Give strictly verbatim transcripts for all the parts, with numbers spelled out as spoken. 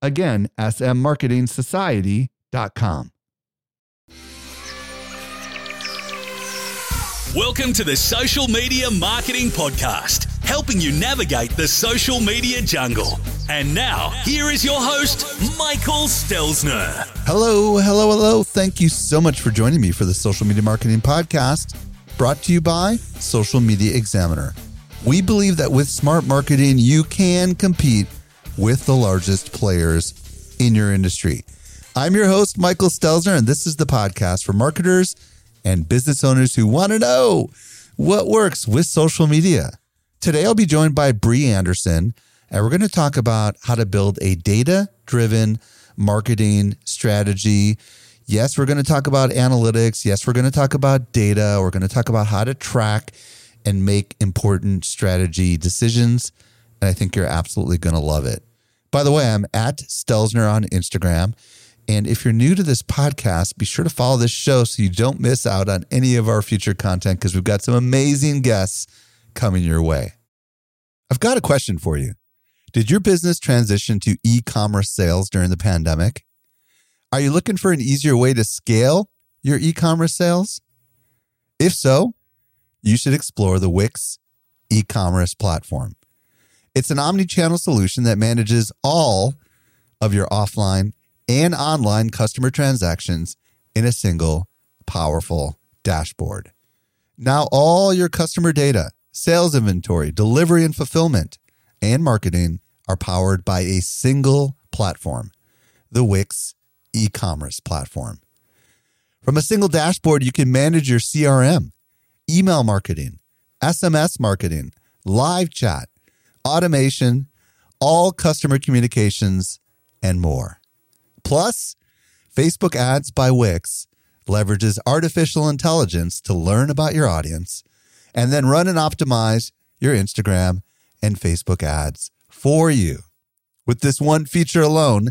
Again, s m marketing society dot com. Welcome to the Social Media Marketing Podcast, helping you navigate the social media jungle. And now, here is your host, Michael Stelzner. Hello, hello, hello. Thank you so much for joining me for the Social Media Marketing Podcast, brought to you by Social Media Examiner. We believe that with smart marketing, you can compete with the largest players in your industry. I'm your host, Michael Stelzner, and this is the podcast for marketers and business owners who want to know what works with social media. Today, I'll be joined by Brie Anderson, and we're going to talk about how to build a data-driven marketing strategy. Yes, we're going to talk about analytics. Yes, we're going to talk about data. We're going to talk about how to track and make important strategy decisions. And I think you're absolutely going to love it. By the way, I'm at Stelzner on Instagram. And if you're new to this podcast, be sure to follow this show so you don't miss out on any of our future content, because we've got some amazing guests coming your way. I've got a question for you. Did your business transition to e-commerce sales during the pandemic? Are you looking for an easier way to scale your e-commerce sales? If so, you should explore the Wix e-commerce platform. It's an omni-channel solution that manages all of your offline and online customer transactions in a single powerful dashboard. Now all your customer data, sales inventory, delivery and fulfillment, and marketing are powered by a single platform, the Wix e-commerce platform. From a single dashboard, you can manage your C R M, email marketing, S M S marketing, live chat, automation, all customer communications, and more. Plus, Facebook Ads by Wix leverages artificial intelligence to learn about your audience and then run and optimize your Instagram and Facebook ads for you. With this one feature alone,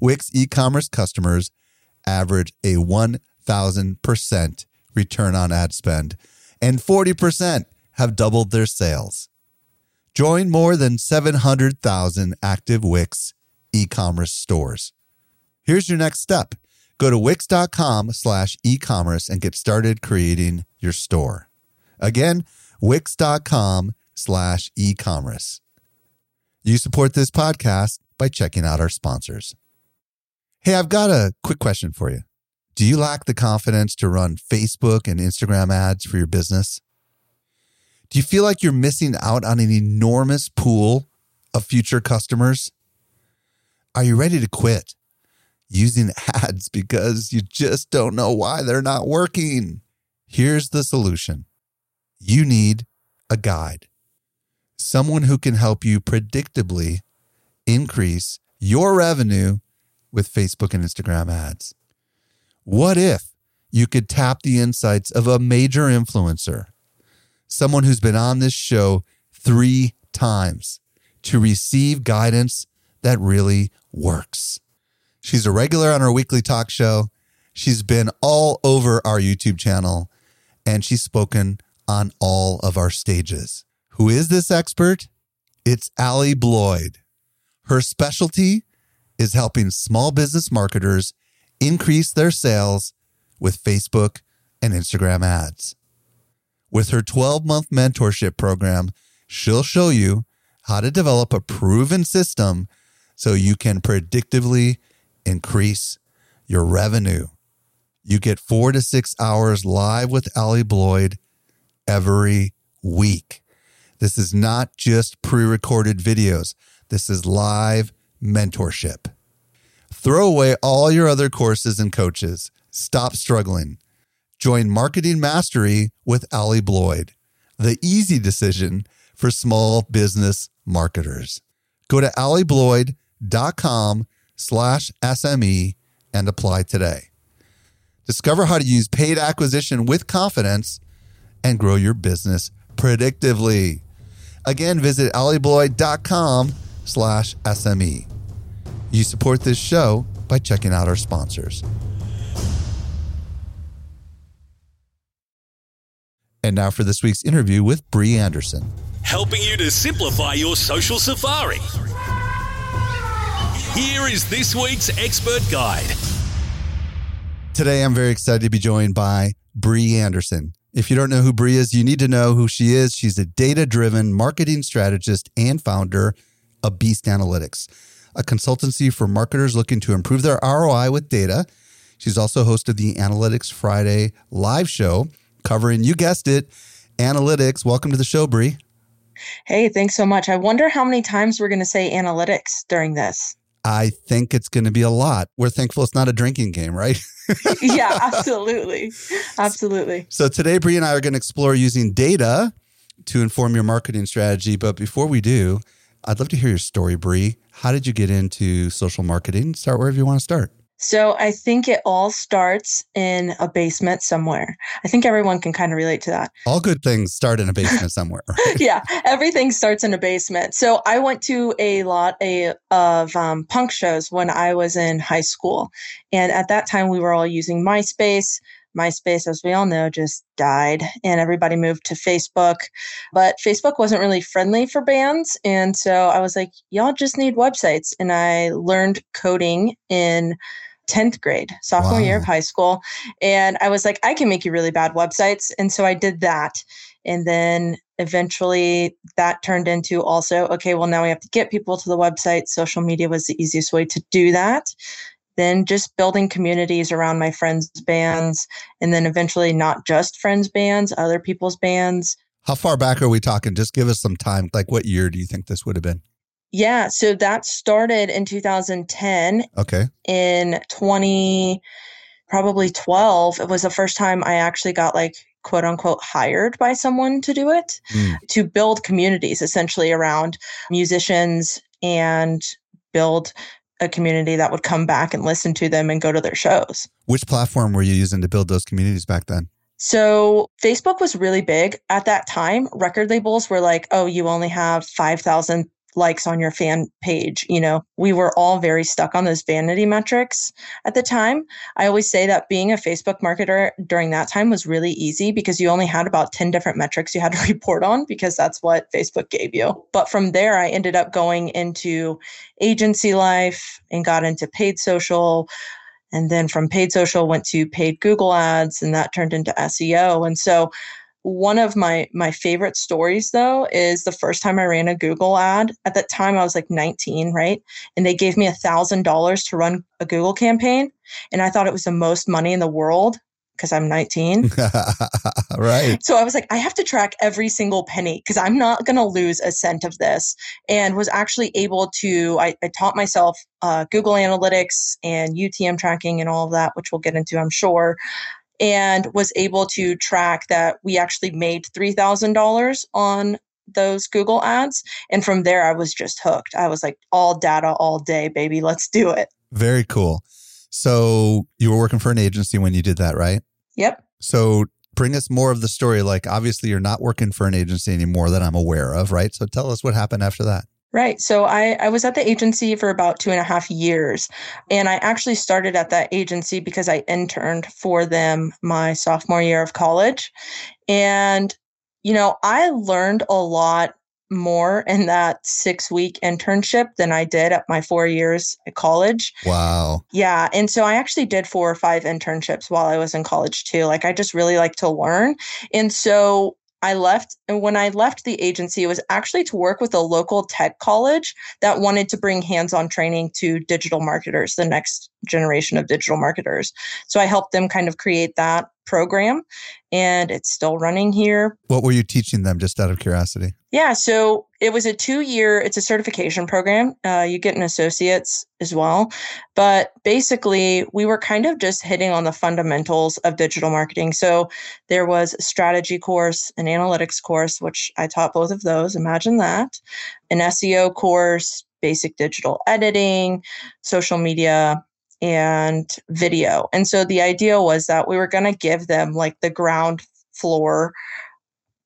Wix e-commerce customers average a one thousand percent return on ad spend, and forty percent have doubled their sales. Join more than seven hundred thousand active Wix e-commerce stores. Here's your next step. Go to wix.com slash e-commerce and get started creating your store. Again, wix.com slash e-commerce. You support this podcast by checking out our sponsors. Hey, I've got a quick question for you. Do you lack the confidence to run Facebook and Instagram ads for your business? Do you feel like you're missing out on an enormous pool of future customers? Are you ready to quit using ads because you just don't know why they're not working? Here's the solution. You need a guide, someone who can help you predictably increase your revenue with Facebook and Instagram ads. What if you could tap the insights of a major influencer, someone who's been on this show three times, to receive guidance that really works? She's a regular on our weekly talk show. She's been all over our YouTube channel, and she's spoken on all of our stages. Who is this expert? It's Allie Bloyd. Her specialty is helping small business marketers increase their sales with Facebook and Instagram ads. With her twelve-month mentorship program, she'll show you how to develop a proven system so you can predictively increase your revenue. You get four to six hours live with Allie Bloyd every week. This is not just pre-recorded videos. This is live mentorship. Throw away all your other courses and coaches. Stop struggling. Join Marketing Mastery with Allie Bloyd, the easy decision for small business marketers. Go to allie bloyd dot com slash SME and apply today. Discover how to use paid acquisition with confidence and grow your business predictively. Again, visit alliebloyd.com slash SME. You support this show by checking out our sponsors. And now for this week's interview with Brie Anderson. Helping you to simplify your social safari. Here is this week's expert guide. Today, I'm very excited to be joined by Brie Anderson. If you don't know who Brie is, you need to know who she is. She's a data-driven marketing strategist and founder of Beast Analytics, a consultancy for marketers looking to improve their R O I with data. She's also hosted the Analytics Friday live show covering, you guessed it, analytics. Welcome to the show, Brie. Hey, thanks so much. I wonder how many times we're going to say analytics during this. I think it's going to be a lot. We're thankful it's not a drinking game, right? Yeah, absolutely. Absolutely. So today, Brie and I are going to explore using data to inform your marketing strategy. But before we do, I'd love to hear your story, Brie. How did you get into social marketing? Start wherever you want to start. So I think it all starts in a basement somewhere. I think everyone can kind of relate to that. All good things start in a basement somewhere. Right? Yeah, everything starts in a basement. So I went to a lot a, of um, punk shows when I was in high school. And at that time, we were all using MySpace. MySpace, as we all know, just died and everybody moved to Facebook. But Facebook wasn't really friendly for bands. And so I was like, y'all just need websites. And I learned coding in tenth grade, sophomore wow. year of high school. And I was like, I can make you really bad websites. And so I did that. And then eventually that turned into also, okay, well, now we have to get people to the website. Social media was the easiest way to do that. Then just building communities around my friends' bands. And then eventually not just friends' bands, other people's bands. How far back are we talking? Just give us some time. Like what year do you think this would have been? Yeah. So that started in two thousand ten. Okay. In twenty, probably twelve, it was the first time I actually got like, quote unquote, hired by someone to do it, mm. to build communities essentially around musicians and build a community that would come back and listen to them and go to their shows. Which platform were you using to build those communities back then? So Facebook was really big at that time. Record labels were like, oh, you only have five thousand likes on your fan page. You know, we were all very stuck on those vanity metrics at the time. I always say that being a Facebook marketer during that time was really easy because you only had about ten different metrics you had to report on because that's what Facebook gave you. But from there, I ended up going into agency life and got into paid social. And then from paid social, went to paid Google Ads, and that turned into S E O. And so one of my my favorite stories, though, is the first time I ran a Google ad. At that time, I was like nineteen, right? And they gave me one thousand dollars to run a Google campaign. And I thought it was the most money in the world because I'm nineteen. Right. So I was like, I have to track every single penny because I'm not going to lose a cent of this. And was actually able to, I, I taught myself uh, Google Analytics and U T M tracking and all of that, which we'll get into, I'm sure. And was able to track that we actually made three thousand dollars on those Google ads. And from there, I was just hooked. I was like, all data, all day, baby. Let's do it. Very cool. So you were working for an agency when you did that, right? Yep. So bring us more of the story. Like, obviously, you're not working for an agency anymore that I'm aware of, right? So tell us what happened after that. Right. So I, I was at the agency for about two and a half years. And I actually started at that agency because I interned for them my sophomore year of college. And, you know, I learned a lot more in that six week internship than I did at my four years at college. Wow. Yeah. And so I actually did four or five internships while I was in college too. Like I just really like to learn. And so I left, and when I left the agency, it was actually to work with a local tech college that wanted to bring hands-on training to digital marketers, the next generation of digital marketers. So I helped them kind of create that program, and it's still running here. What were you teaching them, just out of curiosity? Yeah, so it was a two-year, it's a certification program. Uh, you get an associate's as well. But basically, we were kind of just hitting on the fundamentals of digital marketing. So there was a strategy course, an analytics course, which I taught both of those. Imagine that. An S E O course, basic digital editing, social media, and video. And so the idea was that we were going to give them like the ground floor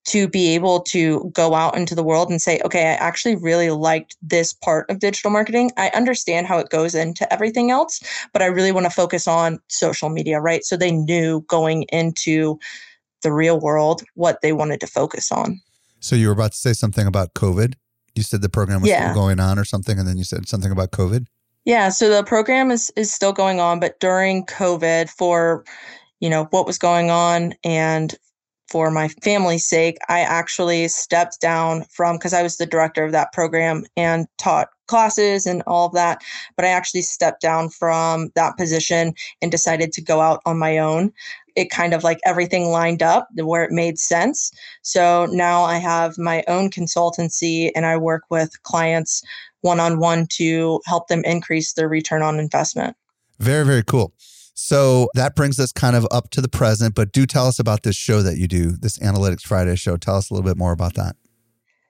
to be able to go out into the world and say, okay, I actually really liked this part of digital marketing. I understand how it goes into everything else, but I really want to focus on social media, right? So they knew going into the real world what they wanted to focus on. So you were about to say something about COVID. You said the program was yeah. still going on or something, and then you said something about COVID. Yeah, so the program is is still going on, but during COVID, for you know what was going on and for my family's sake, I actually stepped down from, because I was the director of that program and taught classes and all of that, but I actually stepped down from that position and decided to go out on my own. It kind of like everything lined up where it made sense. So now I have my own consultancy and I work with clients one-on-one to help them increase their return on investment. Very, very cool. So that brings us kind of up to the present, but do tell us about this show that you do, this Analytics Friday show. Tell us a little bit more about that.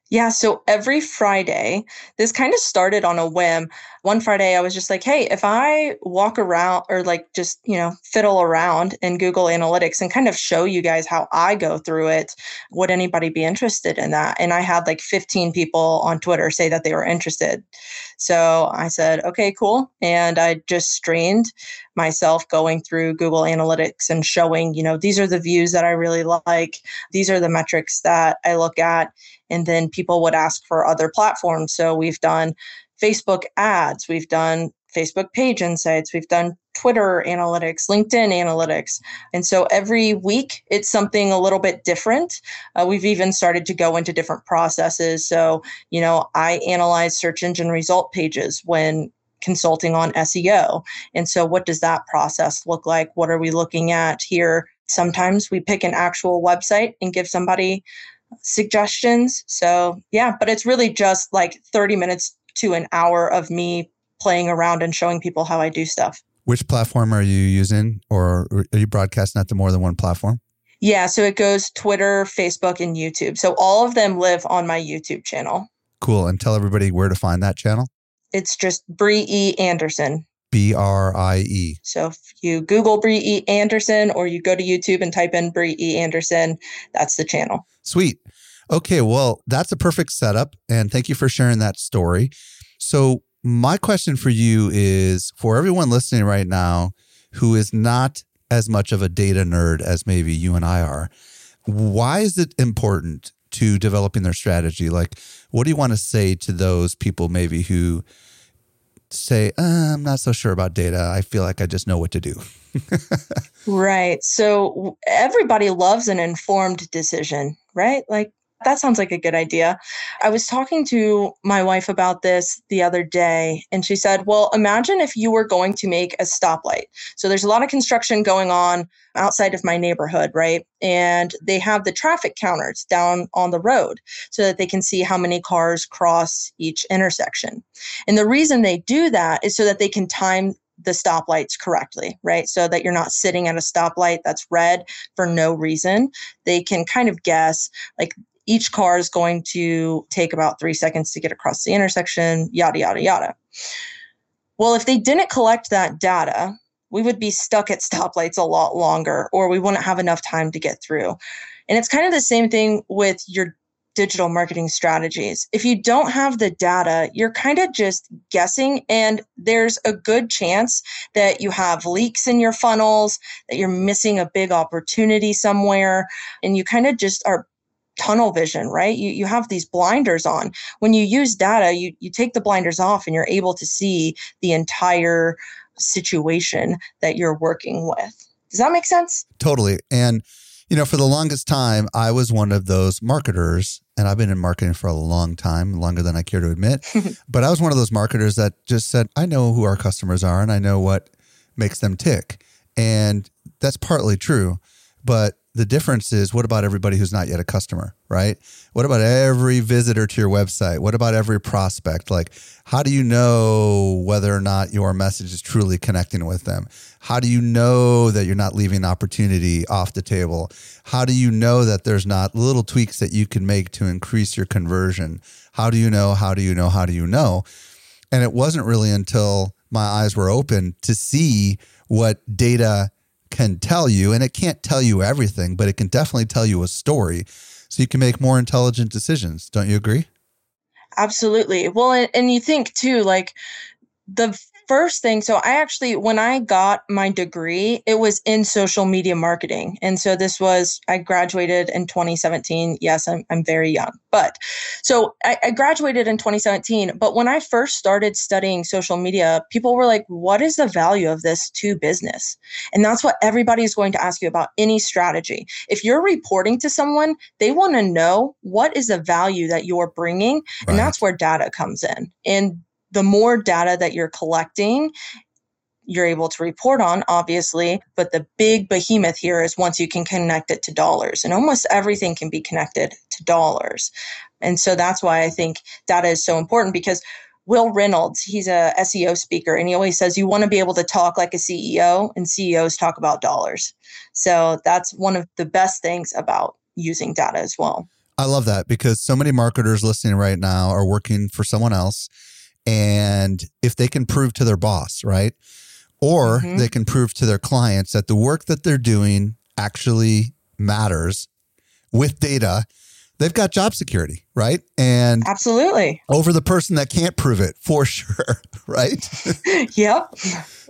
Yeah, so every Friday, this kind of started on a whim. One Friday, I was just like, hey, if I walk around or like just, you know, fiddle around in Google Analytics and kind of show you guys how I go through it, would anybody be interested in that? And I had like fifteen people on Twitter say that they were interested. So I said, okay, cool. And I just streamed myself going through Google Analytics and showing, you know, these are the views that I really like. These are the metrics that I look at. And then people would ask for other platforms. So we've done Facebook ads, we've done Facebook page insights, we've done Twitter analytics, LinkedIn analytics. And so every week it's something a little bit different. Uh, we've even started to go into different processes. So, you know, I analyze search engine result pages when consulting on S E O. And so what does that process look like? What are we looking at here? Sometimes we pick an actual website and give somebody suggestions. So yeah, but it's really just like thirty minutes to an hour of me playing around and showing people how I do stuff. Which platform are you using, or are you broadcasting out to more than one platform? Yeah, so it goes Twitter, Facebook, and YouTube. So all of them live on my YouTube channel. Cool. And tell everybody where to find that channel. It's just Brie E. Anderson. B R I E. So if you Google Brie E. Anderson or you go to YouTube and type in Brie E. Anderson, that's the channel. Sweet. Okay, well, that's a perfect setup. And thank you for sharing that story. So my question for you is, for everyone listening right now who is not as much of a data nerd as maybe you and I are, why is it important to developing their strategy? Like, what do you want to say to those people maybe who say, uh, I'm not so sure about data. I feel like I just know what to do. Right. So everybody loves an informed decision, right? Like that sounds like a good idea. I was talking to my wife about this the other day, and she said, well, imagine if you were going to make a stoplight. So there's a lot of construction going on outside of my neighborhood, right? And they have the traffic counters down on the road so that they can see how many cars cross each intersection. And the reason they do that is so that they can time the stoplights correctly, right? So that you're not sitting at a stoplight that's red for no reason. They can kind of guess, like, each car is going to take about three seconds to get across the intersection, yada, yada, yada. Well, if they didn't collect that data, we would be stuck at stoplights a lot longer, or we wouldn't have enough time to get through. And it's kind of the same thing with your digital marketing strategies. If you don't have the data, you're kind of just guessing, and there's a good chance that you have leaks in your funnels, that you're missing a big opportunity somewhere, and you kind of just are tunnel vision, right? You you have these blinders on. When you use data, you you take the blinders off and you're able to see the entire situation that you're working with. Does that make sense? Totally. And, you know, for the longest time, I was one of those marketers, and I've been in marketing for a long time, longer than I care to admit, but I was one of those marketers that just said, I know who our customers are and I know what makes them tick. And that's partly true, but the difference is, what about everybody who's not yet a customer, right? What about every visitor to your website? What about every prospect? Like, how do you know whether or not your message is truly connecting with them? How do you know that you're not leaving opportunity off the table? How do you know that there's not little tweaks that you can make to increase your conversion? How do you know? How do you know? How do you know? And it wasn't really until my eyes were open to see what data can tell you. And it can't tell you everything, but it can definitely tell you a story so you can make more intelligent decisions. Don't you agree? Absolutely. Well, and you think too, like the first thing, so I actually, when I got my degree, it was in social media marketing. And so this was, I graduated in twenty seventeen. Yes, I'm, I'm very young, but so I, I graduated in twenty seventeen. But when I first started studying social media, people were like, what is the value of this to business? And that's what everybody's going to ask you about any strategy. If you're reporting to someone, they want to know what is the value that you're bringing. Right. And that's where data comes in. And the more data that you're collecting, you're able to report on, obviously. But the big behemoth here is once you can connect it to dollars. And almost everything can be connected to dollars. And so that's why I think data is so important, because Will Reynolds, he's a S E O speaker, and he always says you want to be able to talk like a C E O, and C E Os talk about dollars. So that's one of the best things about using data as well. I love that, because so many marketers listening right now are working for someone else. And if they can prove to their boss, right? Or mm-hmm. they can prove to their clients that the work that they're doing actually matters with data, they've got job security, right? And absolutely. Over the person that can't prove it, for sure, right? Yep.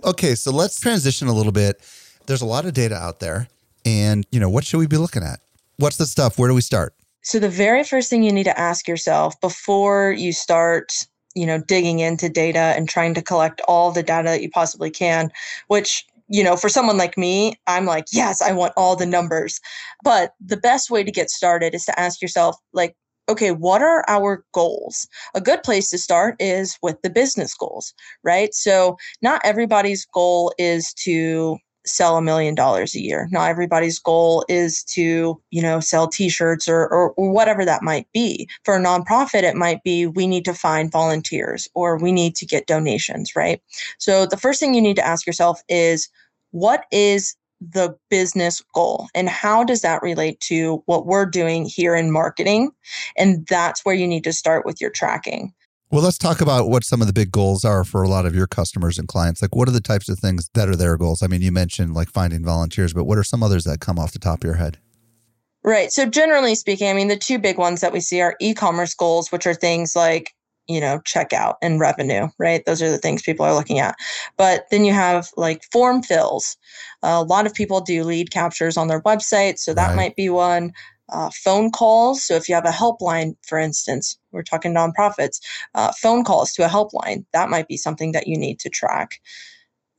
Okay, so let's transition a little bit. There's a lot of data out there, and you know, what should we be looking at? What's the stuff? Where do we start? So the very first thing you need to ask yourself before you start you know, digging into data and trying to collect all the data that you possibly can, which, you know, for someone like me, I'm like, yes, I want all the numbers. But the best way to get started is to ask yourself, like, okay, what are our goals? A good place to start is with the business goals, right? So not everybody's goal is to sell a million dollars a year. Not everybody's goal is to, you know, sell t-shirts or, or, or whatever that might be. For a nonprofit, it might be, we need to find volunteers or we need to get donations, right? So the first thing you need to ask yourself is, what is the business goal and how does that relate to what we're doing here in marketing? And that's where you need to start with your tracking. Well, let's talk about what some of the big goals are for a lot of your customers and clients. Like, what are the types of things that are their goals? I mean, you mentioned like finding volunteers, but what are some others that come off the top of your head? Right. So generally speaking, I mean, the two big ones that we see are e-commerce goals, which are things like, you know, checkout and revenue, right? Those are the things people are looking at. But then you have like form fills. Uh, a lot of people do lead captures on their website. So that right. might be one. Uh, phone calls. So if you have a helpline, for instance, we're talking nonprofits, uh, phone calls to a helpline, that might be something that you need to track.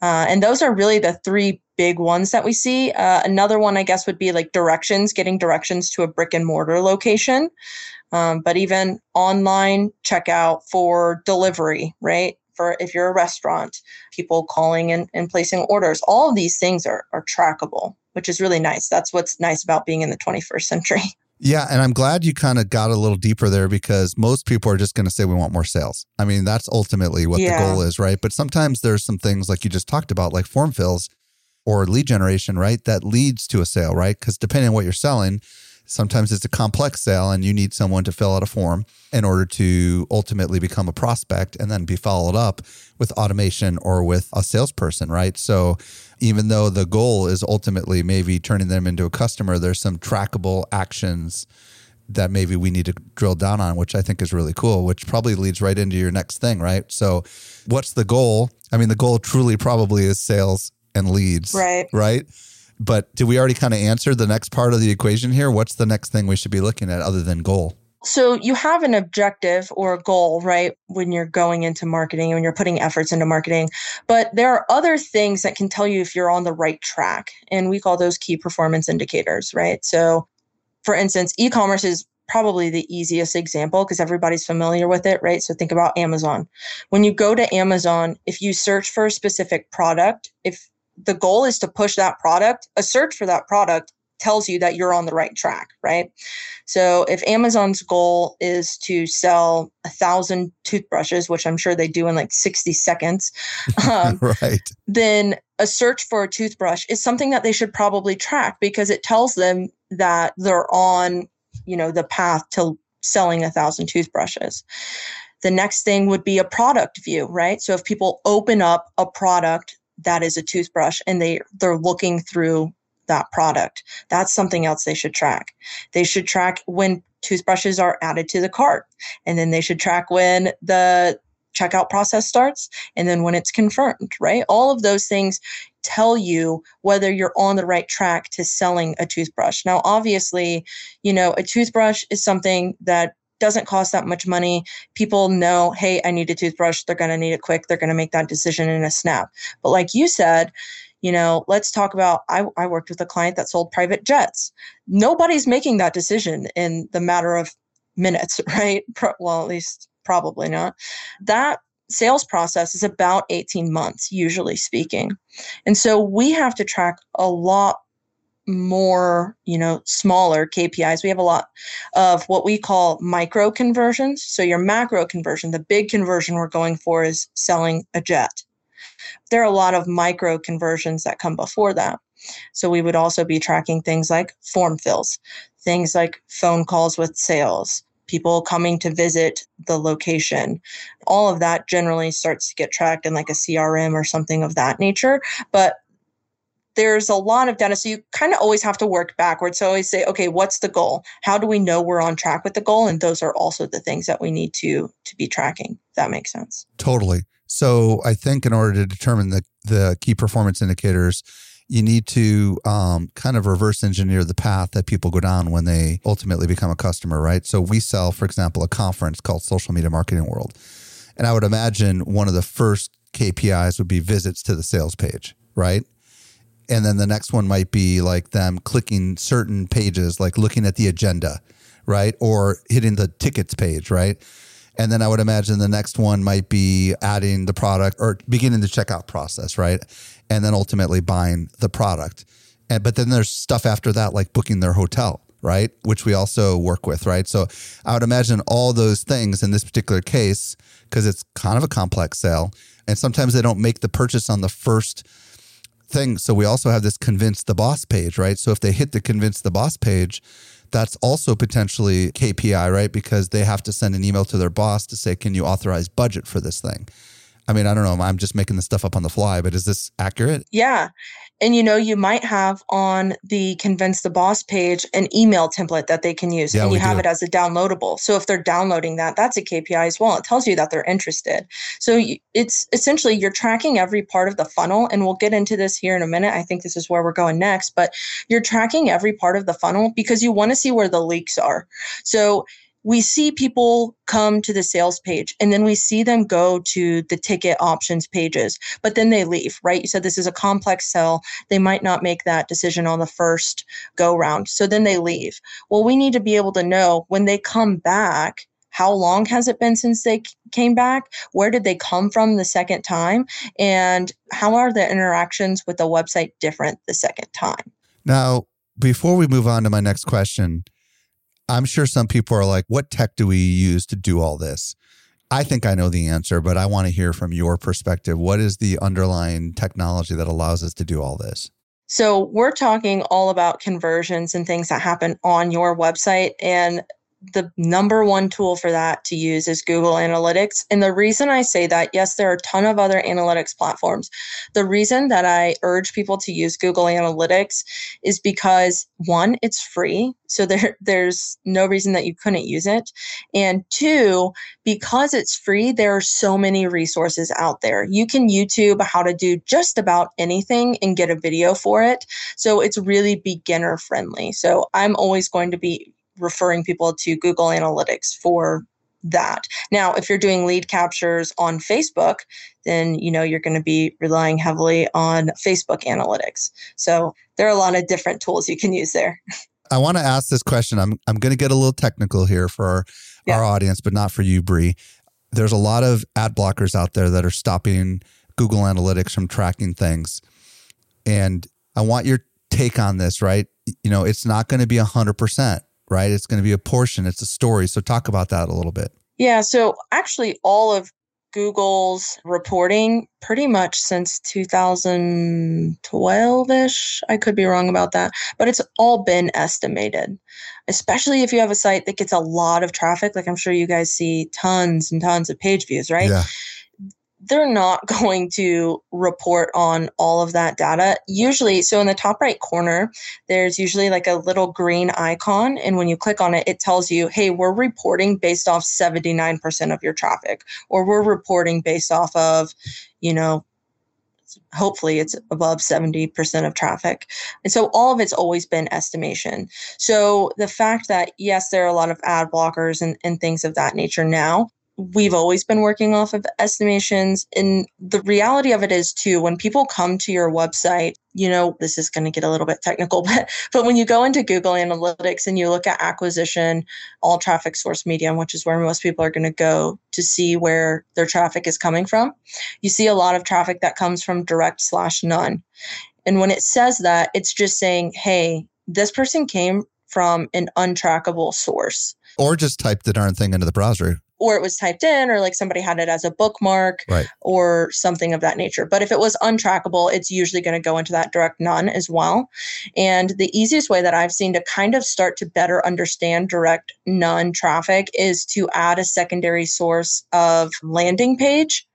Uh, and those are really the three big ones that we see. Uh, another one, I guess, would be like directions, getting directions to a brick and mortar location. Um, but even online checkout for delivery, right? For if you're a restaurant, people calling and, and placing orders, all of these things are, are trackable, which is really nice. That's what's nice about being in the twenty-first century. Yeah. And I'm glad you kind of got a little deeper there, because most people are just going to say, we want more sales. I mean, that's ultimately what yeah. the goal is, right? But sometimes there's some things like you just talked about, like form fills or lead generation, right? That leads to a sale, right? Because depending on what you're selling, sometimes it's a complex sale and you need someone to fill out a form in order to ultimately become a prospect and then be followed up with automation or with a salesperson, right? So even though the goal is ultimately maybe turning them into a customer, there's some trackable actions that maybe we need to drill down on, which I think is really cool, which probably leads right into your next thing, right? So what's the goal? I mean, the goal truly probably is sales and leads, right? Right? But did we already kind of answer the next part of the equation here? What's the next thing we should be looking at other than goal? So you have an objective or a goal, right? When you're going into marketing, when you're putting efforts into marketing, but there are other things that can tell you if you're on the right track. And we call those key performance indicators, right? So for instance, e-commerce is probably the easiest example because everybody's familiar with it, right? So think about Amazon. When you go to Amazon, if you search for a specific product, if the goal is to push that product, a search for that product tells you that you're on the right track, right? So if Amazon's goal is to sell a thousand toothbrushes, which I'm sure they do in like sixty seconds, um, right. then a search for a toothbrush is something that they should probably track because it tells them that they're on, you know, the path to selling a thousand toothbrushes. The next thing would be a product view, right? So if people open up a product that is a toothbrush and they, they're looking through that product, that's something else they should track. They should track when toothbrushes are added to the cart, and then they should track when the checkout process starts and then when it's confirmed, right? All of those things tell you whether you're on the right track to selling a toothbrush. Now, obviously, you know, a toothbrush is something that doesn't cost that much money. People know, hey, I need a toothbrush. They're going to need it quick. They're going to make that decision in a snap. But like you said, you know, let's talk about, I, I worked with a client that sold private jets. Nobody's making that decision in the matter of minutes, right? Pro- well, at least probably not. That sales process is about eighteen months, usually speaking. And so we have to track a lot more, you know, smaller K P Is. We have a lot of what we call micro conversions. So your macro conversion, the big conversion we're going for is selling a jet. There are a lot of micro conversions that come before that. So we would also be tracking things like form fills, things like phone calls with sales, people coming to visit the location. All of that generally starts to get tracked in like a C R M or something of that nature. But there's a lot of data. So you kind of always have to work backwards. So I always say, okay, what's the goal? How do we know we're on track with the goal? And those are also the things that we need to, to be tracking, if that makes sense. Totally. So I think in order to determine the, the key performance indicators, you need to um, kind of reverse engineer the path that people go down when they ultimately become a customer, right? So we sell, for example, a conference called Social Media Marketing World. And I would imagine one of the first K P Is would be visits to the sales page, right? And then the next one might be like them clicking certain pages, like looking at the agenda, right? Or hitting the tickets page, right? And then I would imagine the next one might be adding the product or beginning the checkout process, right? And then ultimately buying the product. And, but then there's stuff after that, like booking their hotel, right? Which we also work with, right? So I would imagine all those things in this particular case, because it's kind of a complex sale, and sometimes they don't make the purchase on the first thing. So we also have this convince the boss page, right? So if they hit the convince the boss page, that's also potentially K P I, right? Because they have to send an email to their boss to say, can you authorize budget for this thing? I mean, I don't know. I'm just making this stuff up on the fly, but is this accurate? Yeah. And, you know, you might have on the Convince the Boss page an email template that they can use. Yeah, and you have do. it as a downloadable. So if they're downloading that, that's a K P I as well. It tells you that they're interested. So it's essentially you're tracking every part of the funnel. And we'll get into this here in a minute. I think this is where we're going next. But you're tracking every part of the funnel because you want to see where the leaks are. So we see people come to the sales page and then we see them go to the ticket options pages, but then they leave, right? You said this is a complex sell. They might not make that decision on the first go round. So then they leave. Well, we need to be able to know when they come back, how long has it been since they came back? Where did they come from the second time? And how are the interactions with the website different the second time? Now, before we move on to my next question, I'm sure some people are like, what tech do we use to do all this? I think I know the answer, but I want to hear from your perspective. What is the underlying technology that allows us to do all this? So we're talking all about conversions and things that happen on your website. And the number one tool for that to use is Google Analytics. And the reason I say that, yes, there are a ton of other analytics platforms. The reason that I urge people to use Google Analytics is because, one, it's free. So there, there's no reason that you couldn't use it. And two, because it's free, there are so many resources out there. You can YouTube how to do just about anything and get a video for it. So it's really beginner friendly. So I'm always going to be referring people to Google Analytics for that. Now, if you're doing lead captures on Facebook, then you know you're going to be relying heavily on Facebook Analytics. So there are a lot of different tools you can use there. I want to ask this question. I'm I'm going to get a little technical here for our, yeah. our audience, but not for you, Brie. There's a lot of ad blockers out there that are stopping Google Analytics from tracking things. And I want your take on this, right? You know, it's not going to be one hundred percent. Right? It's going to be a portion. It's a story. So talk about that a little bit. Yeah. So actually all of Google's reporting pretty much since two thousand twelve-ish. I could be wrong about that, but it's all been estimated, especially if you have a site that gets a lot of traffic. Like I'm sure you guys see tons and tons of page views, right? Yeah. They're not going to report on all of that data. Usually, so in the top right corner, there's usually like a little green icon. And when you click on it, it tells you, hey, we're reporting based off seventy-nine percent of your traffic, or we're reporting based off of, you know, hopefully it's above seventy percent of traffic. And so all of it's always been estimation. So the fact that, yes, there are a lot of ad blockers and, and things of that nature now, we've always been working off of estimations. And the reality of it is too, when people come to your website, you know, this is going to get a little bit technical, but, but when you go into Google Analytics and you look at acquisition, all traffic source medium, which is where most people are going to go to see where their traffic is coming from, you see a lot of traffic that comes from direct slash none. And when it says that, it's just saying, hey, this person came from an untrackable source. Or just type the darn thing into the browser. Or it was typed in, or like somebody had it as a bookmark, right, or something of that nature. But if it was untrackable, it's usually going to go into that direct none as well. And the easiest way that I've seen to kind of start to better understand direct none traffic is to add a secondary source of landing page.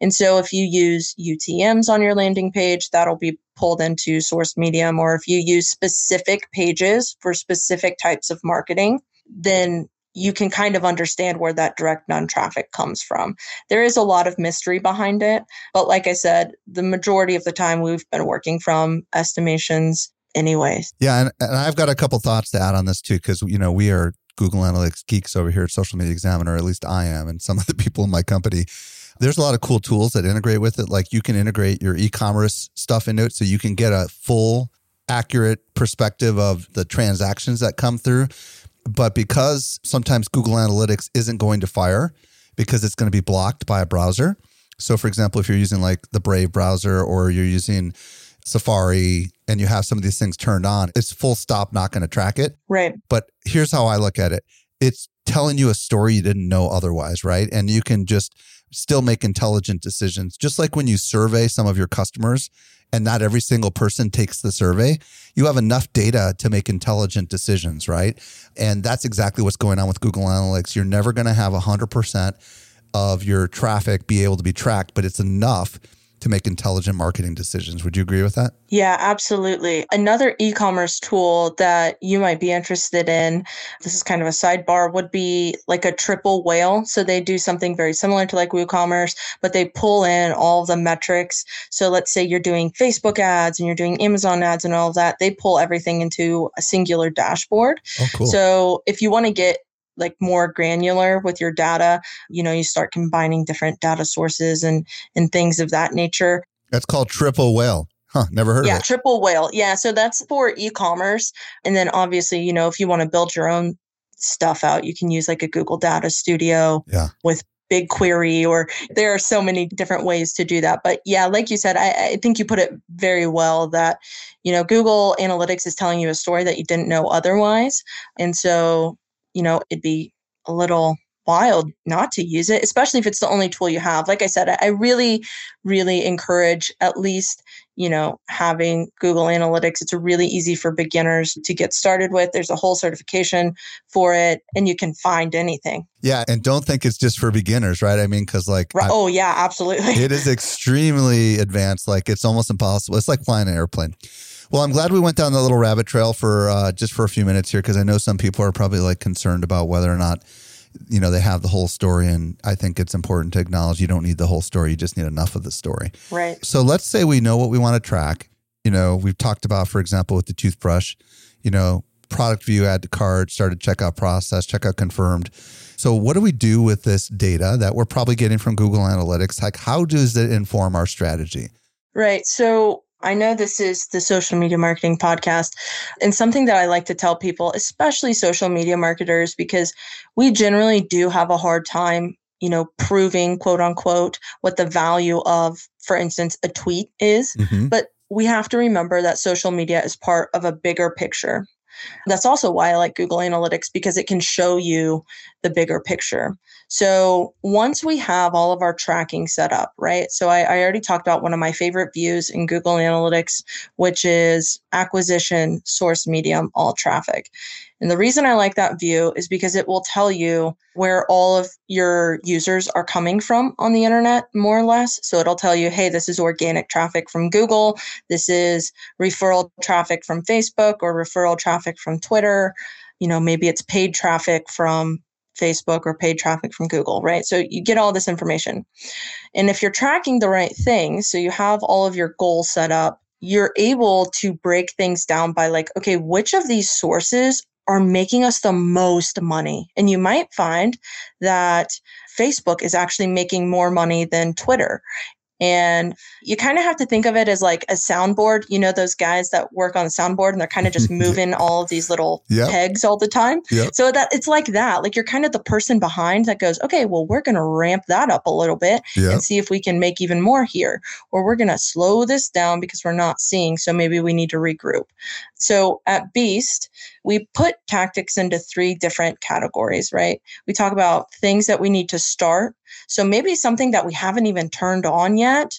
And so if you use U T Ms on your landing page, that'll be pulled into source medium. Or if you use specific pages for specific types of marketing, then you can kind of understand where that direct non-traffic comes from. There is a lot of mystery behind it. But like I said, the majority of the time we've been working from estimations anyways. Yeah. And, and I've got a couple thoughts to add on this too, because, you know, we are Google Analytics geeks over here at Social Media Examiner, or at least I am, and some of the people in my company. There's a lot of cool tools that integrate with it. Like you can integrate your e-commerce stuff into it so you can get a full, accurate perspective of the transactions that come through. But because sometimes Google Analytics isn't going to fire because it's going to be blocked by a browser. So for example, if you're using like the Brave browser or you're using Safari and you have some of these things turned on, it's full stop, not going to track it. Right. But here's how I look at it. It's telling you a story you didn't know otherwise, right? And you can just still make intelligent decisions. Just like when you survey some of your customers and not every single person takes the survey, you have enough data to make intelligent decisions, right? And that's exactly what's going on with Google Analytics. You're never going to have one hundred percent of your traffic be able to be tracked, but it's enough to make intelligent marketing decisions. Would you agree with that? Yeah, absolutely. Another e-commerce tool that you might be interested in, this is kind of a sidebar, would be like a Triple Whale. So they do something very similar to like WooCommerce, but they pull in all the metrics. So let's say you're doing Facebook ads and you're doing Amazon ads and all of that. They pull everything into a singular dashboard. Oh, cool. So if you want to get like more granular with your data, you know, you start combining different data sources and and things of that nature. That's called Triple Whale. Huh, never heard yeah, of it. Yeah, Triple Whale. Yeah, so that's for e-commerce. And then obviously, you know, if you want to build your own stuff out, you can use like a Google Data Studio yeah. with BigQuery, or there are so many different ways to do that. But yeah, like you said, I, I think you put it very well that, you know, Google Analytics is telling you a story that you didn't know otherwise. And so, you know, it'd be a little wild not to use it, especially if it's the only tool you have. Like I said, I really, really encourage at least, you know, having Google Analytics. It's really easy for beginners to get started with. There's a whole certification for it and you can find anything. Yeah. And don't think it's just for beginners, right? I mean, because like... Right. I, oh, yeah, absolutely. It is extremely advanced. Like it's almost impossible. It's like flying an airplane. Well, I'm glad we went down the little rabbit trail for uh, just for a few minutes here, because I know some people are probably like concerned about whether or not, you know, they have the whole story. And I think it's important to acknowledge you don't need the whole story. You just need enough of the story. Right. So let's say we know what we want to track. You know, we've talked about, for example, with the toothbrush, you know, product view, add to cart, started checkout process, checkout confirmed. So what do we do with this data that we're probably getting from Google Analytics? Like, how does it inform our strategy? Right. So I know this is the Social Media Marketing Podcast, and something that I like to tell people, especially social media marketers, because we generally do have a hard time, you know, proving, quote unquote, what the value of, for instance, a tweet is. Mm-hmm. But we have to remember that social media is part of a bigger picture. That's also why I like Google Analytics, because it can show you the bigger picture. So once we have all of our tracking set up, right? So I, I already talked about one of my favorite views in Google Analytics, which is acquisition, source, medium, all traffic. And the reason I like that view is because it will tell you where all of your users are coming from on the internet, more or less. So it'll tell you, hey, this is organic traffic from Google. This is referral traffic from Facebook or referral traffic from Twitter. You know, maybe it's paid traffic from Facebook or paid traffic from Google, right? So you get all this information. And if you're tracking the right things, so you have all of your goals set up, you're able to break things down by like, okay, which of these sources are making us the most money? And you might find that Facebook is actually making more money than Twitter. And you kind of have to think of it as like a soundboard, you know, those guys that work on a soundboard and they're kind of just moving all of these little yep. pegs all the time. Yep. So that it's like that, like you're kind of the person behind that goes, okay, well, we're going to ramp that up a little bit yep. and see if we can make even more here, or we're going to slow this down because we're not seeing. So maybe we need to regroup. So at Beast, we put tactics into three different categories, right? We talk about things that we need to start. So maybe something that we haven't even turned on yet,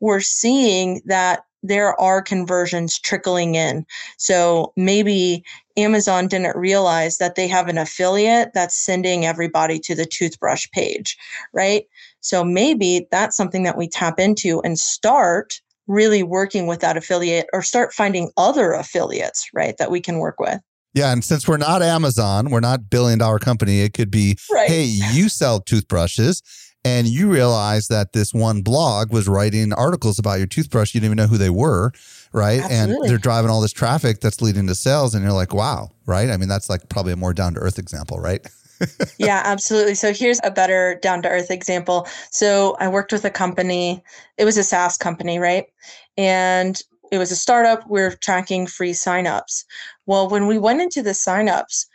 we're seeing that there are conversions trickling in. So maybe Amazon didn't realize that they have an affiliate that's sending everybody to the toothbrush page, right? So maybe that's something that we tap into and start really working with that affiliate, or start finding other affiliates, right, that we can work with. Yeah. And since we're not Amazon, we're not billion dollar company, it could be, right. Hey, you sell toothbrushes and you realize that this one blog was writing articles about your toothbrush. You didn't even know who they were, right? Absolutely. And they're driving all this traffic that's leading to sales. And you're like, wow, right? I mean, that's like probably a more down to earth example, right? Yeah, absolutely. So here's a better down to earth example. So I worked with a company, it was a SaaS company, right? And it was a startup. We were tracking free signups. Well, when we went into the signups,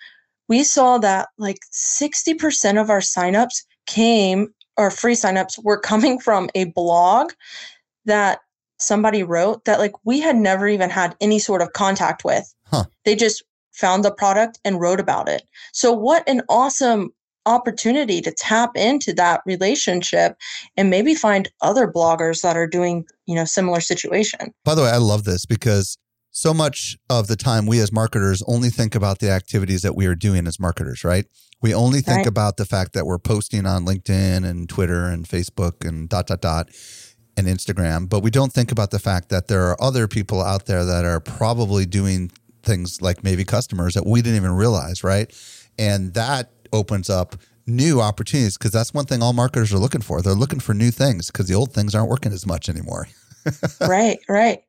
we saw that like sixty percent of our signups came, or free signups were coming from a blog that somebody wrote that like we had never even had any sort of contact with. Huh. They just found the product and wrote about it. So what an awesome opportunity to tap into that relationship and maybe find other bloggers that are doing, you know, similar situation. By the way, I love this because so much of the time we as marketers only think about the activities that we are doing as marketers, right? We only think right. about the fact that we're posting on LinkedIn and Twitter and Facebook and dot, dot, dot, and Instagram, but we don't think about the fact that there are other people out there that are probably doing things like maybe customers that we didn't even realize, right? And that opens up new opportunities because that's one thing all marketers are looking for. They're looking for new things because the old things aren't working as much anymore. Right, right.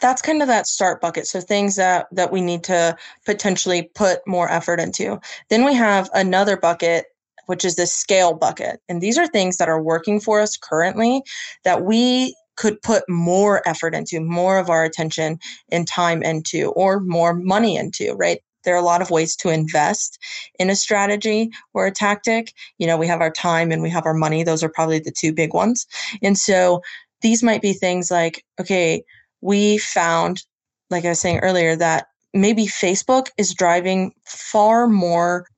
That's kind of that start bucket. So things that, that we need to potentially put more effort into. Then we have another bucket, which is the scale bucket. And these are things that are working for us currently that we could put more effort into, more of our attention and time into, or more money into, right? There are a lot of ways to invest in a strategy or a tactic. You know, we have our time and we have our money. Those are probably the two big ones. And so these might be things like, okay, we found, like I was saying earlier, that maybe Facebook is driving far more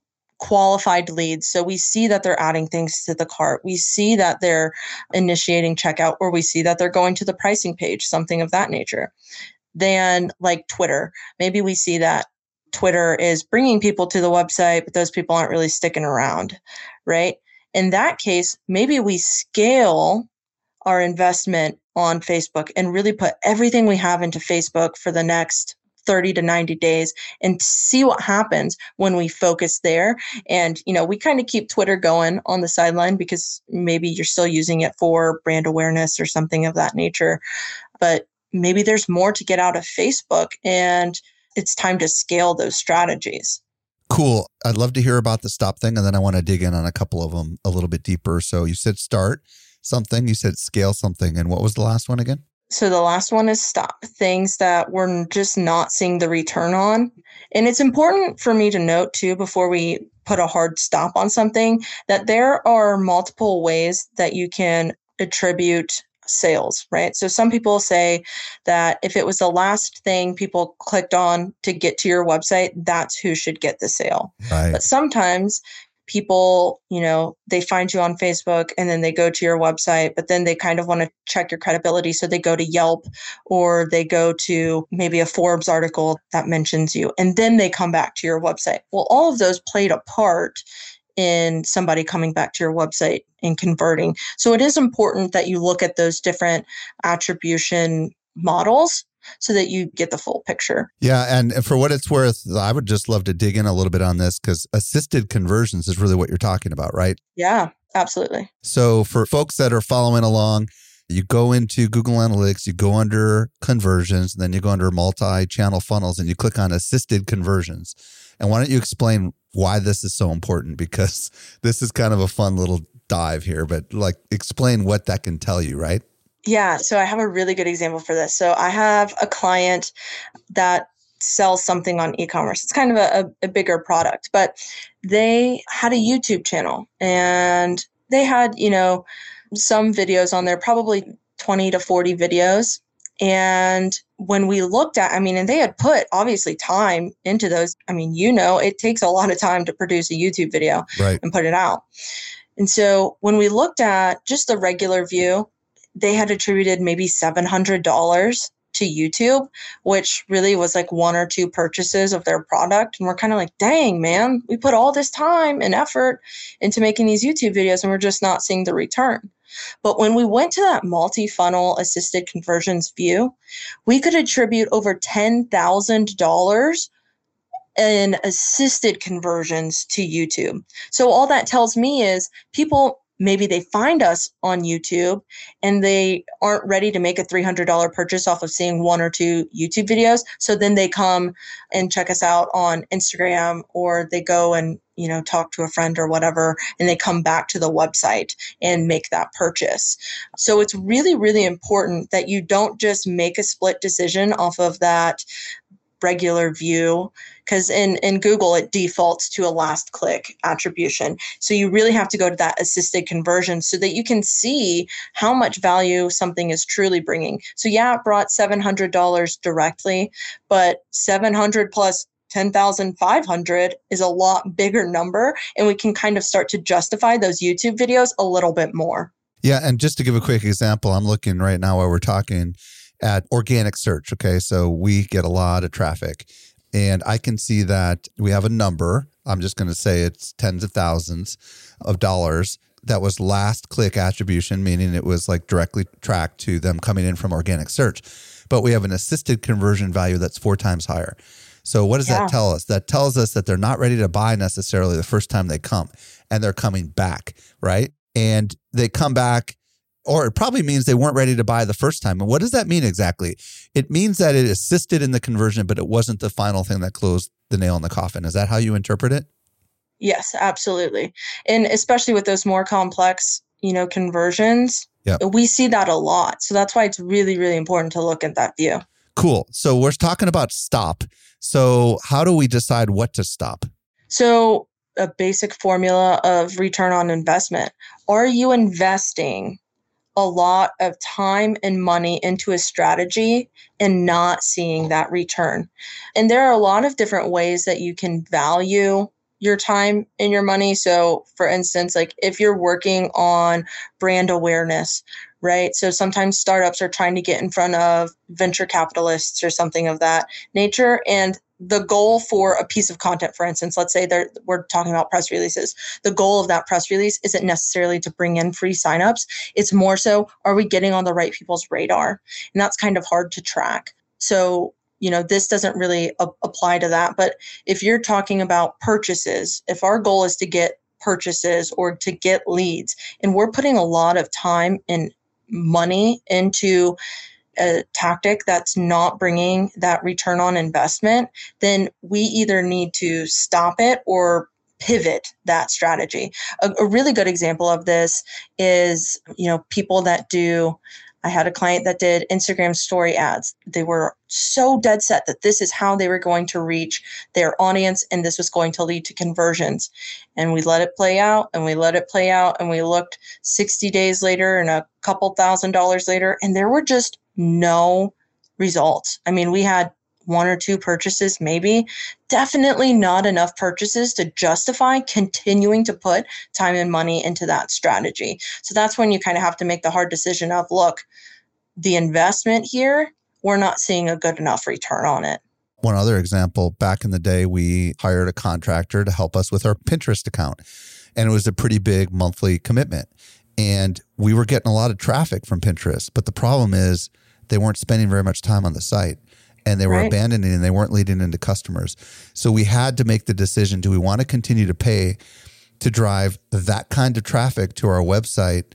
qualified leads. So we see that they're adding things to the cart. We see that they're initiating checkout, or we see that they're going to the pricing page, something of that nature. Then like Twitter, maybe we see that Twitter is bringing people to the website, but those people aren't really sticking around, right? In that case, maybe we scale our investment on Facebook and really put everything we have into Facebook for the next thirty to ninety days and see what happens when we focus there. And, you know, we kind of keep Twitter going on the sideline because maybe you're still using it for brand awareness or something of that nature. But maybe there's more to get out of Facebook, and it's time to scale those strategies. Cool. I'd love to hear about the stop thing. And then I want to dig in on a couple of them a little bit deeper. So you said start something, you said scale something. And what was the last one again? So the last one is stop, things that we're just not seeing the return on. And it's important for me to note too, before we put a hard stop on something, that there are multiple ways that you can attribute sales, right? So some people say that if it was the last thing people clicked on to get to your website, that's who should get the sale. Right. But sometimes people, you know, they find you on Facebook and then they go to your website, but then they kind of want to check your credibility. So they go to Yelp or they go to maybe a Forbes article that mentions you, and then they come back to your website. Well, all of those played a part in somebody coming back to your website and converting. So it is important that you look at those different attribution models so that you get the full picture. Yeah. And for what it's worth, I would just love to dig in a little bit on this, because assisted conversions is really what you're talking about, right? Yeah, absolutely. So for folks that are following along, you go into Google Analytics, you go under conversions, and then you go under multi-channel funnels and you click on assisted conversions. And why don't you explain why this is so important? Because this is kind of a fun little dive here, but like explain what that can tell you, right? Yeah. So I have a really good example for this. So I have a client that sells something on e-commerce. It's kind of a, a bigger product, but they had a YouTube channel and they had, you know, some videos on there, probably twenty to forty videos. And when we looked at, I mean, and they had put obviously time into those. I mean, you know, it takes a lot of time to produce a YouTube video, right, and put it out. And so when we looked at just the regular view, they had attributed maybe seven hundred dollars to YouTube, which really was like one or two purchases of their product. And we're kind of like, dang, man, we put all this time and effort into making these YouTube videos and we're just not seeing the return. But when we went to that multi-funnel assisted conversions view, we could attribute over ten thousand dollars in assisted conversions to YouTube. So all that tells me is people... maybe they find us on YouTube and they aren't ready to make a three hundred dollars purchase off of seeing one or two YouTube videos. So then they come and check us out on Instagram, or they go and, you know, talk to a friend or whatever, and they come back to the website and make that purchase. So it's really, really important that you don't just make a split decision off of that regular view, because in, in Google, it defaults to a last click attribution. So you really have to go to that assisted conversion so that you can see how much value something is truly bringing. So yeah, it brought seven hundred dollars directly, but seven hundred plus ten thousand five hundred is a lot bigger number. And we can kind of start to justify those YouTube videos a little bit more. Yeah. And just to give a quick example, I'm looking right now while we're talking at organic search. Okay. So we get a lot of traffic and I can see that we have a number. I'm just going to say it's tens of thousands of dollars. That was last click attribution, meaning it was like directly tracked to them coming in from organic search, but we have an assisted conversion value that's four times higher. So what does yeah. that tell us? That tells us that they're not ready to buy necessarily the first time they come, and they're coming back, right? And they come back, or it probably means they weren't ready to buy the first time. And what does that mean exactly? It means that it assisted in the conversion, but it wasn't the final thing that closed the nail in the coffin. Is that how you interpret it? Yes, absolutely. And especially with those more complex, you know, conversions, yep. we see that a lot. So that's why it's really, really important to look at that view. Cool. So we're talking about stop. So how do we decide what to stop? So a basic formula of return on investment. Are you investing a lot of time and money into a strategy and not seeing that return? And there are a lot of different ways that you can value your time and your money. So for instance, like if you're working on brand awareness, right? So sometimes startups are trying to get in front of venture capitalists or something of that nature. And the goal for a piece of content, for instance, let's say we're talking about press releases. The goal of that press release isn't necessarily to bring in free signups. It's more so, are we getting on the right people's radar? And that's kind of hard to track. So, you know, this doesn't really a- apply to that. But if you're talking about purchases, if our goal is to get purchases or to get leads, and we're putting a lot of time and money into a tactic that's not bringing that return on investment, then we either need to stop it or pivot that strategy. A, a really good example of this is, you know, people that do, I had a client that did Instagram story ads. They were so dead set that this is how they were going to reach their audience and this was going to lead to conversions. And we let it play out and we let it play out and we looked sixty days later and a couple thousand dollars later, and there were just no results. I mean, we had one or two purchases maybe, definitely not enough purchases to justify continuing to put time and money into that strategy. So that's when you kind of have to make the hard decision of, look, the investment here, we're not seeing a good enough return on it. One other example, back in the day, we hired a contractor to help us with our Pinterest account, and it was a pretty big monthly commitment. And we were getting a lot of traffic from Pinterest, but the problem is they weren't spending very much time on the site, and they were right. abandoning, and they weren't leading into customers. So we had to make the decision, do we want to continue to pay to drive that kind of traffic to our website,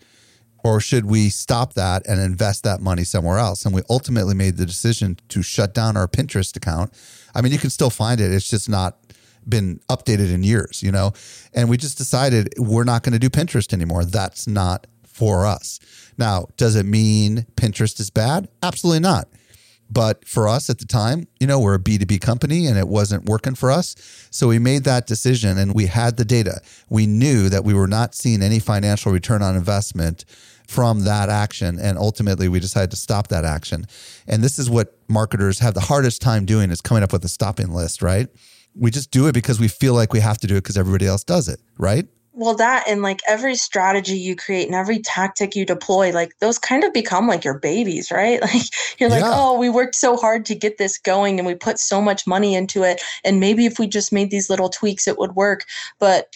or should we stop that and invest that money somewhere else? And we ultimately made the decision to shut down our Pinterest account. I mean, you can still find it. It's just not been updated in years, you know? And we just decided we're not going to do Pinterest anymore. That's not for us. Now, does it mean Pinterest is bad? Absolutely not. But for us at the time, you know, we're a B two B company and it wasn't working for us. So we made that decision and we had the data. We knew that we were not seeing any financial return on investment from that action. And ultimately, we decided to stop that action. And this is what marketers have the hardest time doing, is coming up with a stopping list, right? We just do it because we feel like we have to do it because everybody else does it, right? Well, that and like every strategy you create and every tactic you deploy, like those kind of become like your babies, right? Like you're like, yeah. oh, we worked so hard to get this going and we put so much money into it. And maybe if we just made these little tweaks, it would work. But,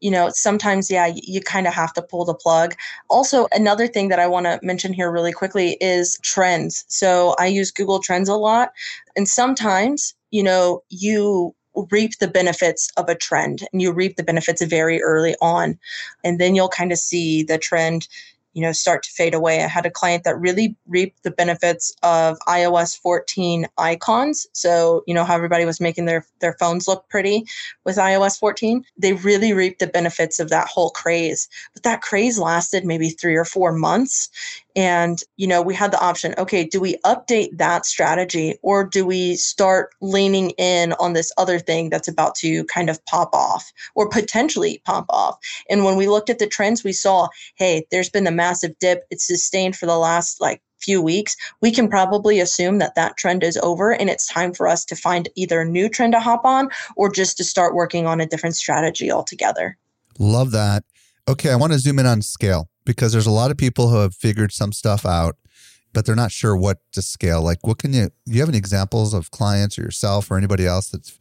you know, sometimes, yeah, you, you kind of have to pull the plug. Also, another thing that I want to mention here really quickly is trends. So I use Google Trends a lot. And sometimes, you know, you reap the benefits of a trend, and you reap the benefits very early on. And then you'll kind of see the trend, you know, start to fade away. I had a client that really reaped the benefits of i O S fourteen icons. So, you know, how everybody was making their, their phones look pretty with i O S fourteen. They really reaped the benefits of that whole craze. But that craze lasted maybe three or four months. And, you know, we had the option, okay, do we update that strategy or do we start leaning in on this other thing that's about to kind of pop off or potentially pop off? And when we looked at the trends, we saw, hey, there's been a massive dip. It's sustained for the last like few weeks. We can probably assume that that trend is over and it's time for us to find either a new trend to hop on or just to start working on a different strategy altogether. Love that. Okay, I want to zoom in on scale, because there's a lot of people who have figured some stuff out, but they're not sure what to scale. Like, what can you, do you have any examples of clients or yourself or anybody else that's,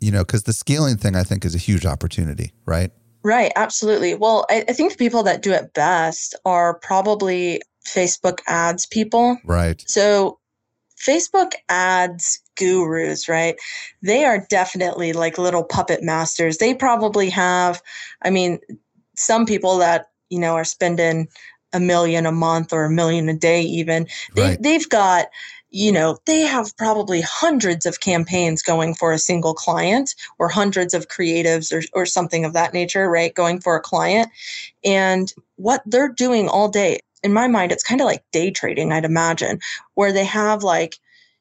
you know, because the scaling thing I think is a huge opportunity, right? Right, absolutely. Well, I, I think the people that do it best are probably Facebook ads people. Right. So Facebook ads gurus, right? They are definitely like little puppet masters. They probably have, I mean, some people that, you know, are spending a million a month or a million a day even. They, right. They've got, you know, they have probably hundreds of campaigns going for a single client, or hundreds of creatives or, or something of that nature, right, going for a client. And what they're doing all day, in my mind, it's kind of like day trading, I'd imagine, where they have like,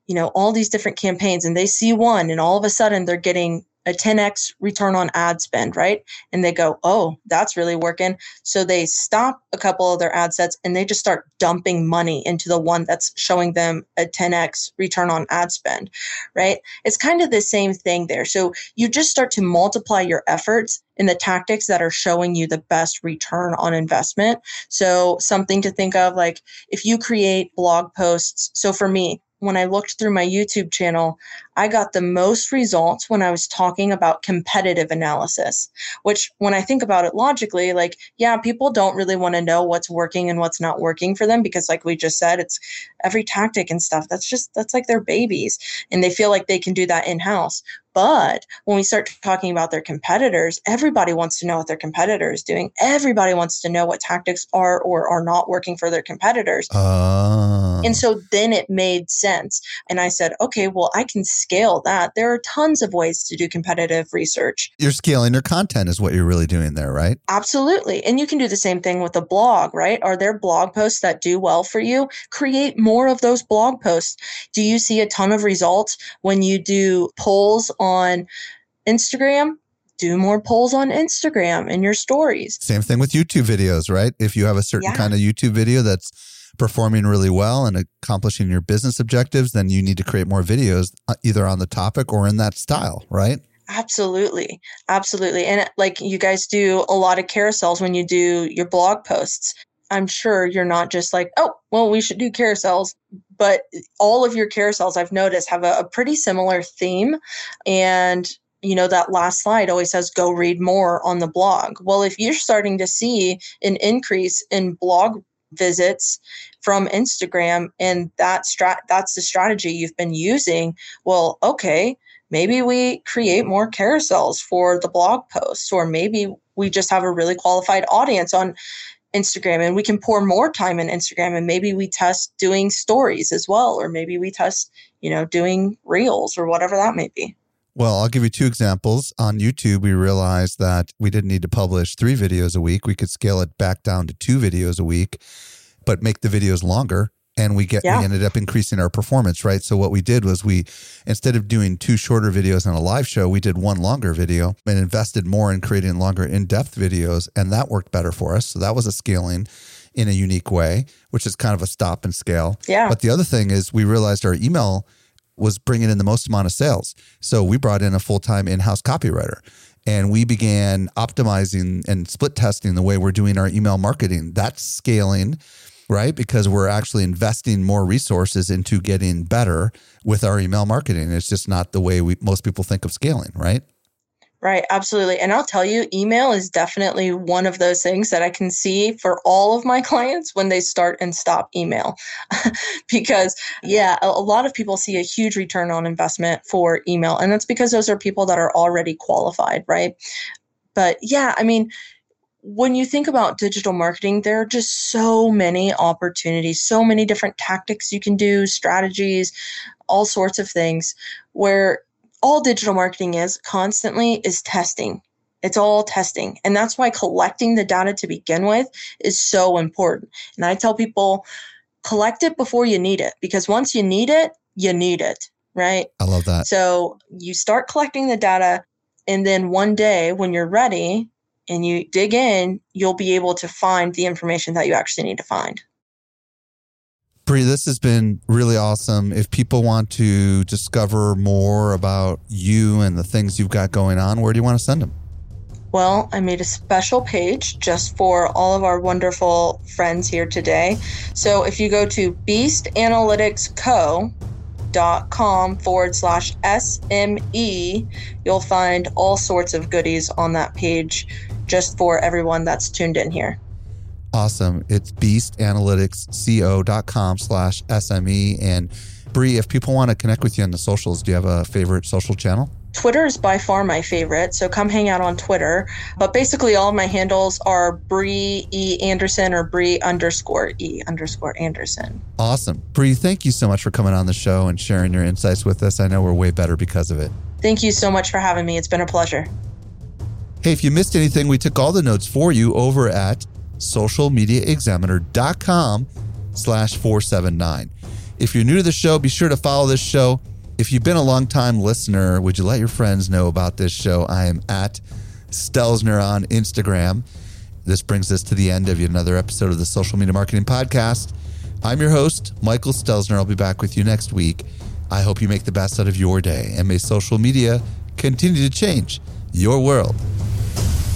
you know, all these different campaigns and they see one and all of a sudden they're getting a ten x return on ad spend, right? And they go, oh, that's really working. So they stop a couple of their ad sets and they just start dumping money into the one that's showing them a ten x return on ad spend, right? It's kind of the same thing there. So you just start to multiply your efforts in the tactics that are showing you the best return on investment. So something to think of, like if you create blog posts. So for me, when I looked through my YouTube channel, I got the most results when I was talking about competitive analysis, which when I think about it logically, like, yeah, people don't really want to know what's working and what's not working for them, because like we just said, it's every tactic and stuff. That's just, that's like their babies and they feel like they can do that in-house. But when we start talking about their competitors, everybody wants to know what their competitor is doing. Everybody wants to know what tactics are or are not working for their competitors. Uh. And so then it made sense. And I said, okay, well, I can scale that. There are tons of ways to do competitive research. You're scaling your content is what you're really doing there, right? Absolutely. And you can do the same thing with a blog, right? Are there blog posts that do well for you? Create more of those blog posts. Do you see a ton of results when you do polls on Instagram? Do more polls on Instagram in your stories. Same thing with YouTube videos, right? If you have a certain yeah. kind of YouTube video that's performing really well and accomplishing your business objectives, then you need to create more videos either on the topic or in that style, right? Absolutely. Absolutely. And like you guys do a lot of carousels when you do your blog posts. I'm sure you're not just like, oh, well, we should do carousels. But all of your carousels I've noticed have a, a pretty similar theme. And, you know, that last slide always says, go read more on the blog. Well, if you're starting to see an increase in blog visits from Instagram and that strat- that's the strategy you've been using, well, okay, maybe we create more carousels for the blog posts, or maybe we just have a really qualified audience on Instagram and we can pour more time in Instagram, and maybe we test doing stories as well, or maybe we test, you know, doing reels or whatever that may be. Well, I'll give you two examples. On YouTube, we realized that we didn't need to publish three videos a week. We could scale it back down to two videos a week, but make the videos longer. And we get yeah. we ended up increasing our performance, right? So what we did was we, instead of doing two shorter videos on a live show, we did one longer video and invested more in creating longer in-depth videos. And that worked better for us. So that was a scaling in a unique way, which is kind of a stop and scale. Yeah. But the other thing is we realized our email was bringing in the most amount of sales. So we brought in a full-time in-house copywriter. And we began optimizing and split testing the way we're doing our email marketing. That's scaling, right? Because we're actually investing more resources into getting better with our email marketing. It's just not the way we most people think of scaling, right? Right, absolutely. And I'll tell you, email is definitely one of those things that I can see for all of my clients when they start and stop email. Because, yeah, a lot of people see a huge return on investment for email. And that's because those are people that are already qualified, right? But yeah, I mean, when you think about digital marketing, there are just so many opportunities, so many different tactics you can do, strategies, all sorts of things, where all digital marketing is constantly is testing. It's all testing. And that's why collecting the data to begin with is so important. And I tell people, collect it before you need it, because once you need it, you need it, right? I love that. So you start collecting the data, and then one day when you're ready and you dig in, you'll be able to find the information that you actually need to find. Brie, this has been really awesome. If people want to discover more about you and the things you've got going on, where do you want to send them? Well, I made a special page just for all of our wonderful friends here today. So if you go to beast analytics co dot com forward slash S M E, you'll find all sorts of goodies on that page just for everyone that's tuned in here. Awesome. It's beast analytics co dot com slash S M E. And Brie, if people want to connect with you on the socials, do you have a favorite social channel? Twitter is by far my favorite. So come hang out on Twitter. But basically all of my handles are Brie E Anderson or Brie underscore E underscore Anderson. Awesome. Brie, thank you so much for coming on the show and sharing your insights with us. I know we're way better because of it. Thank you so much for having me. It's been a pleasure. Hey, if you missed anything, we took all the notes for you over at social media examiner dot com slash four seventy-nine. If you're new to the show, be sure to follow this show. If you've been a long-time listener, would you let your friends know about this show? I am at Stelzner on Instagram. This brings us to the end of yet another episode of the Social Media Marketing Podcast. I'm your host, Michael Stelzner. I'll be back with you next week. I hope you make the best out of your day, and may social media continue to change your world.